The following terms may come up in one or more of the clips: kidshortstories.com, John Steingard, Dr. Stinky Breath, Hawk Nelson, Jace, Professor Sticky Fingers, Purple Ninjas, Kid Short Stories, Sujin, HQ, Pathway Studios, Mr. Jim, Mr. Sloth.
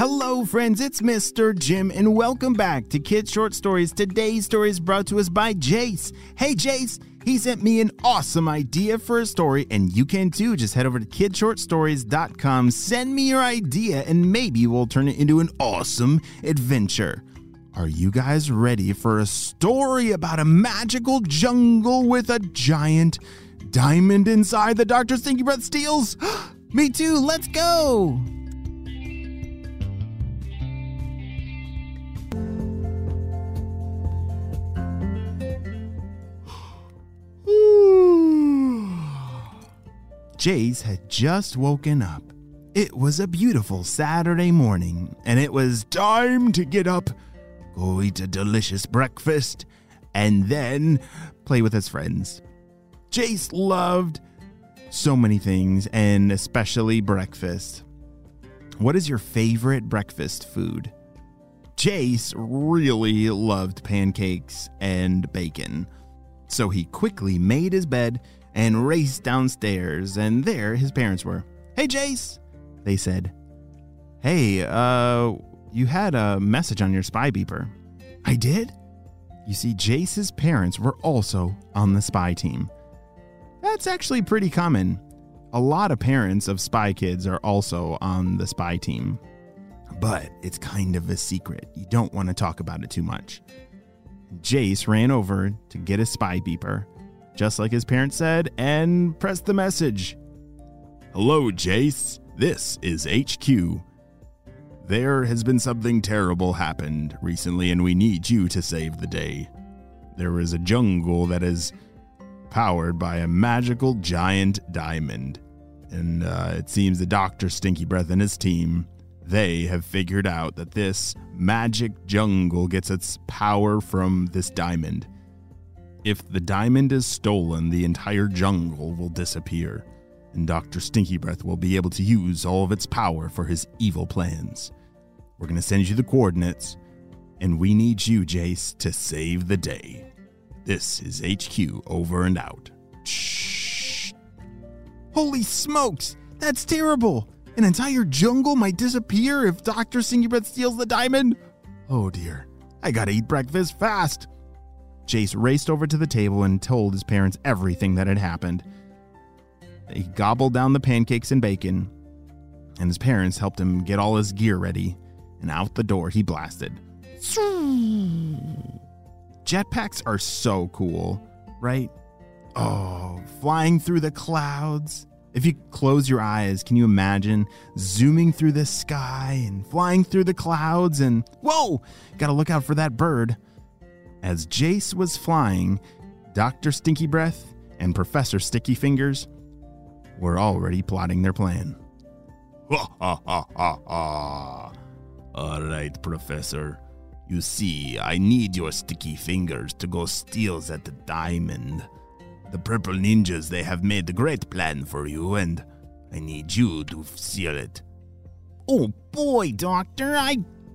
Hello friends, it's Mr. Jim and welcome back to Kid Short Stories. Today's story is brought to us by Jace. Hey Jace, he sent me an awesome idea for a story and you can too. Just head over to kidshortstories.com, send me your idea and maybe we'll turn it into an awesome adventure. Are you guys ready for a story about a magical jungle with a giant diamond inside that Dr. Stinky Breath steals? Me too, let's go! Jace had just woken up. It was a beautiful Saturday morning, and it was time to get up, go eat a delicious breakfast, and then play with his friends. Jace loved so many things, and especially breakfast. What is your favorite breakfast food? Jace really loved pancakes and bacon, so he quickly made his bed and raced downstairs, and there his parents were. Hey, Jace, they said. Hey, you had a message on your spy beeper. I did? You see, Jace's parents were also on the spy team. That's actually pretty common. A lot of parents of spy kids are also on the spy team. But it's kind of a secret. You don't want to talk about it too much. Jace ran over to get his spy beeper, just like his parents said, and pressed the message. Hello, Jace. This is HQ. There has been something terrible happened recently, and we need you to save the day. There is a jungle that is powered by a magical giant diamond. And it seems that Dr. Stinky Breath and his team, they have figured out that this magic jungle gets its power from this diamond. If the diamond is stolen, the entire jungle will disappear, and Dr. Stinky Breath will be able to use all of its power for his evil plans. We're going to send you the coordinates, and we need you, Jace, to save the day. This is HQ, over and out. Shh. Holy smokes! That's terrible! An entire jungle might disappear if Dr. Stinky Breath steals the diamond! Oh dear, I gotta eat breakfast fast! Jace raced over to the table and told his parents everything that had happened. He gobbled down the pancakes and bacon, and his parents helped him get all his gear ready, and out the door he blasted. Jetpacks are so cool, right? Oh, flying through the clouds. If you close your eyes, can you imagine zooming through the sky and flying through the clouds and, whoa, gotta look out for that bird. As Jace was flying, Dr. Stinky Breath and Professor Sticky Fingers were already plotting their plan. Ha ha ha ha ha. All right, Professor. You see, I need your sticky fingers to go steal that diamond. The Purple Ninjas, they have made a great plan for you, and I need you to seal it. Oh boy, Doctor,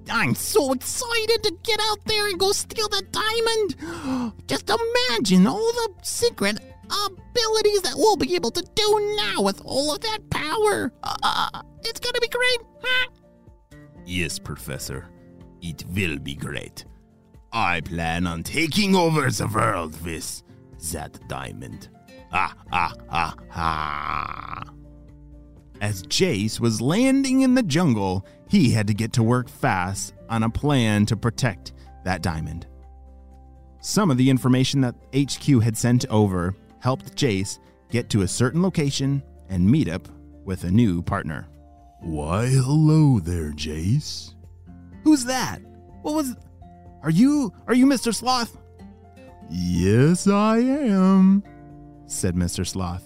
I'm so excited to get out there and go steal that diamond. Just imagine all the secret abilities that we'll be able to do now with all of that power. It's going to be great. Huh? Yes, Professor. It will be great. I plan on taking over the world with that diamond. Ha, ha, ha, ha. As Jace was landing in the jungle, he had to get to work fast on a plan to protect that diamond. Some of the information that HQ had sent over helped Jace get to a certain location and meet up with a new partner. Why, hello there, Jace. Who's that? Are you Mr. Sloth? Yes, I am, said Mr. Sloth.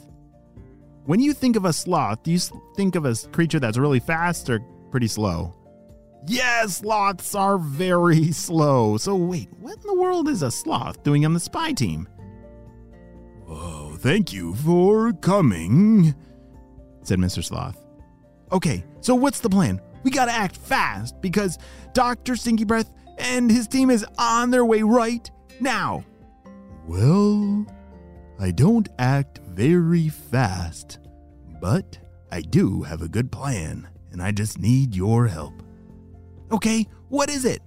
When you think of a sloth, do you think of a creature that's really fast or pretty slow? Yes, sloths are very slow. So wait, what in the world is a sloth doing on the spy team? Oh, thank you for coming, said Mr. Sloth. Okay, so what's the plan? We gotta act fast because Dr. Stinky Breath and his team is on their way right now. Well, I don't act very fast, but I do have a good plan, and I just need your help. Okay, what is it?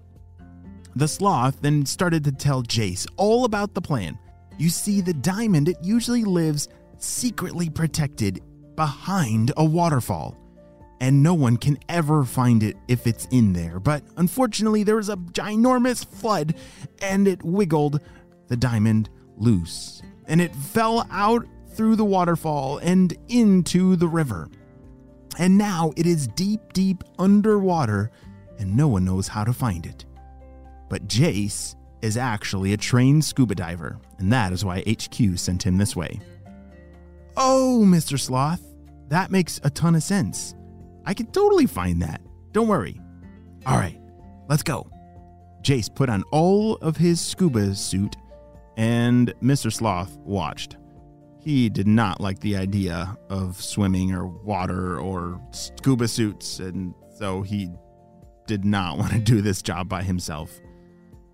The sloth then started to tell Jace all about the plan. You see, the diamond, it usually lives secretly protected behind a waterfall, and no one can ever find it if it's in there. But unfortunately, there was a ginormous flood, and it wiggled the diamond loose, and it fell out through the waterfall and into the river. And now it is deep, deep underwater, and no one knows how to find it. But Jace is actually a trained scuba diver, and that is why HQ sent him this way. Oh, Mr. Sloth, that makes a ton of sense. I can totally find that. Don't worry. All right, let's go. Jace put on all of his scuba suit, and Mr. Sloth watched. He did not like the idea of swimming or water or scuba suits, and so he did not want to do this job by himself.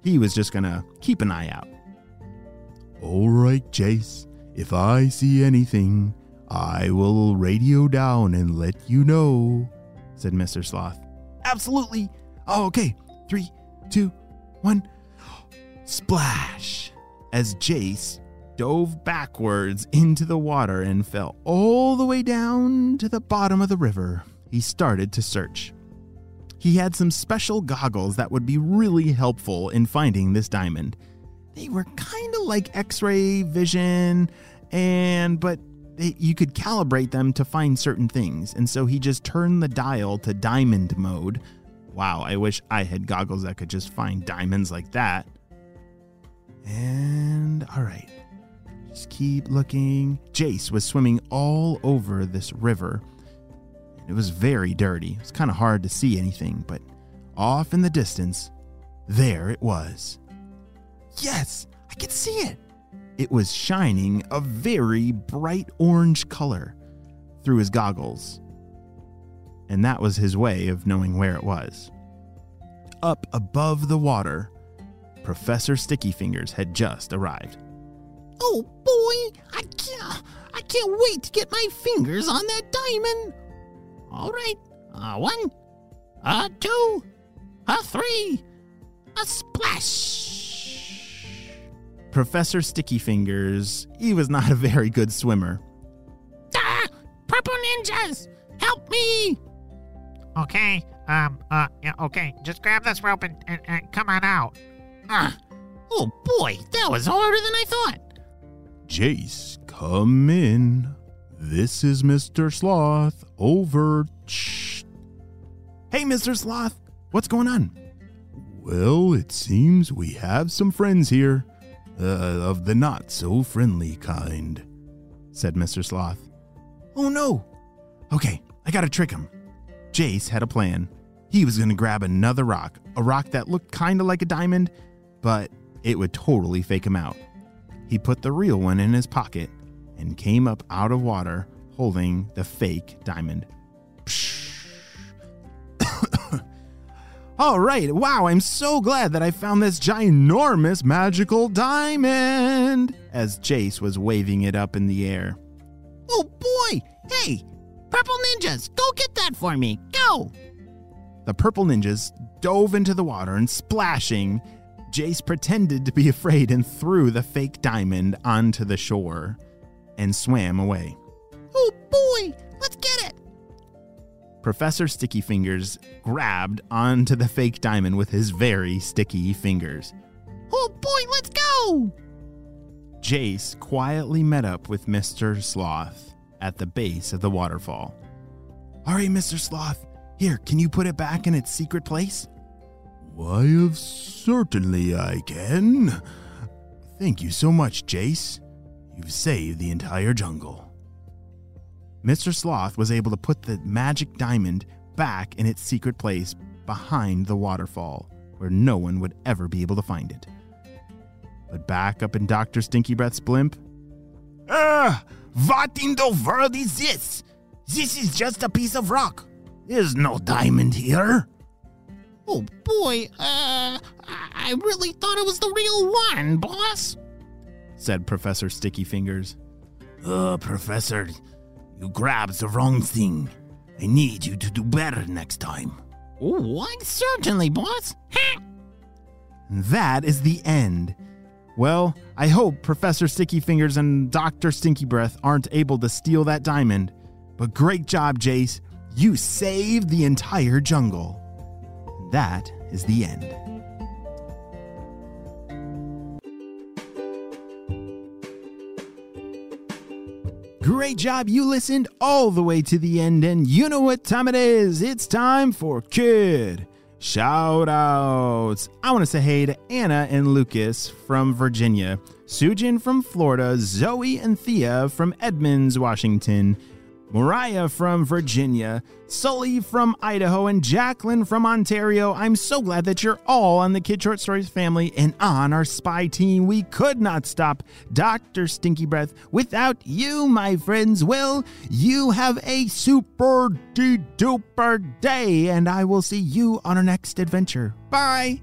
He was just going to keep an eye out. All right, Jace. If I see anything, I will radio down and let you know, said Mr. Sloth. Absolutely. Oh, okay. 3, 2, 1. Splash! As Jace dove backwards into the water and fell all the way down to the bottom of the river, he started to search. He had some special goggles that would be really helpful in finding this diamond. They were kind of like X-ray vision, but you could calibrate them to find certain things. And so he just turned the dial to diamond mode. Wow, I wish I had goggles that could just find diamonds like that. And all right, just keep looking. Jace was swimming all over this river. It was very dirty. It was kind of hard to see anything, but off in the distance, there it was. Yes, I can see it. It was shining a very bright orange color through his goggles. And that was his way of knowing where it was. Up above the water, Professor Sticky Fingers had just arrived. Oh boy, I can't wait to get my fingers on that diamond. All right, 1, 2, 3, a splash. Professor Sticky Fingers, he was not a very good swimmer. Ah, Purple Ninjas, help me! Okay, okay, just grab this rope and come on out. Oh boy, that was harder than I thought. Jace, come in. This is Mr. Sloth, over. Shh. Hey, Mr. Sloth, what's going on? Well, it seems we have some friends here, of the not-so-friendly kind, said Mr. Sloth. Oh, no. Okay, I gotta trick him. Jace had a plan. He was gonna grab another rock, a rock that looked kinda like a diamond, but it would totally fake him out. He put the real one in his pocket and came up out of water holding the fake diamond. All right, wow, I'm so glad that I found this ginormous magical diamond, as Jace was waving it up in the air. Oh boy, hey, Purple Ninjas, go get that for me, go! The Purple Ninjas dove into the water and splashing, Jace pretended to be afraid and threw the fake diamond onto the shore and swam away. Oh boy, let's get it! Professor Sticky Fingers grabbed onto the fake diamond with his very sticky fingers. Oh boy, let's go! Jace quietly met up with Mr. Sloth at the base of the waterfall. All right, Mr. Sloth, here, can you put it back in its secret place? Why, of certainly I can. Thank you so much, Jace. You've saved the entire jungle. Mr. Sloth was able to put the magic diamond back in its secret place behind the waterfall, where no one would ever be able to find it. But back up in Dr. Stinky Breath's blimp. What in the world is this? This is just a piece of rock. There's no diamond here. Oh boy, I really thought it was the real one, boss, said Professor Sticky Fingers. Professor, you grabbed the wrong thing. I need you to do better next time. Why, certainly, boss. That is the end. Well, I hope Professor Sticky Fingers and Dr. Stinky Breath aren't able to steal that diamond. But great job, Jace. You saved the entire jungle. That is the end. Great job, you listened all the way to the end, and you know what time it is. It's time for Kid Shout Outs. I want to say hey to Anna and Lucas from Virginia, Sujin from Florida, Zoe and Thea from Edmonds, Washington, Mariah from Virginia, Sully from Idaho, and Jacqueline from Ontario. I'm so glad that you're all on the Kid Short Stories family and on our spy team. We could not stop Dr. Stinky Breath without you, my friends. Well, you have a super-duper day, and I will see you on our next adventure. Bye!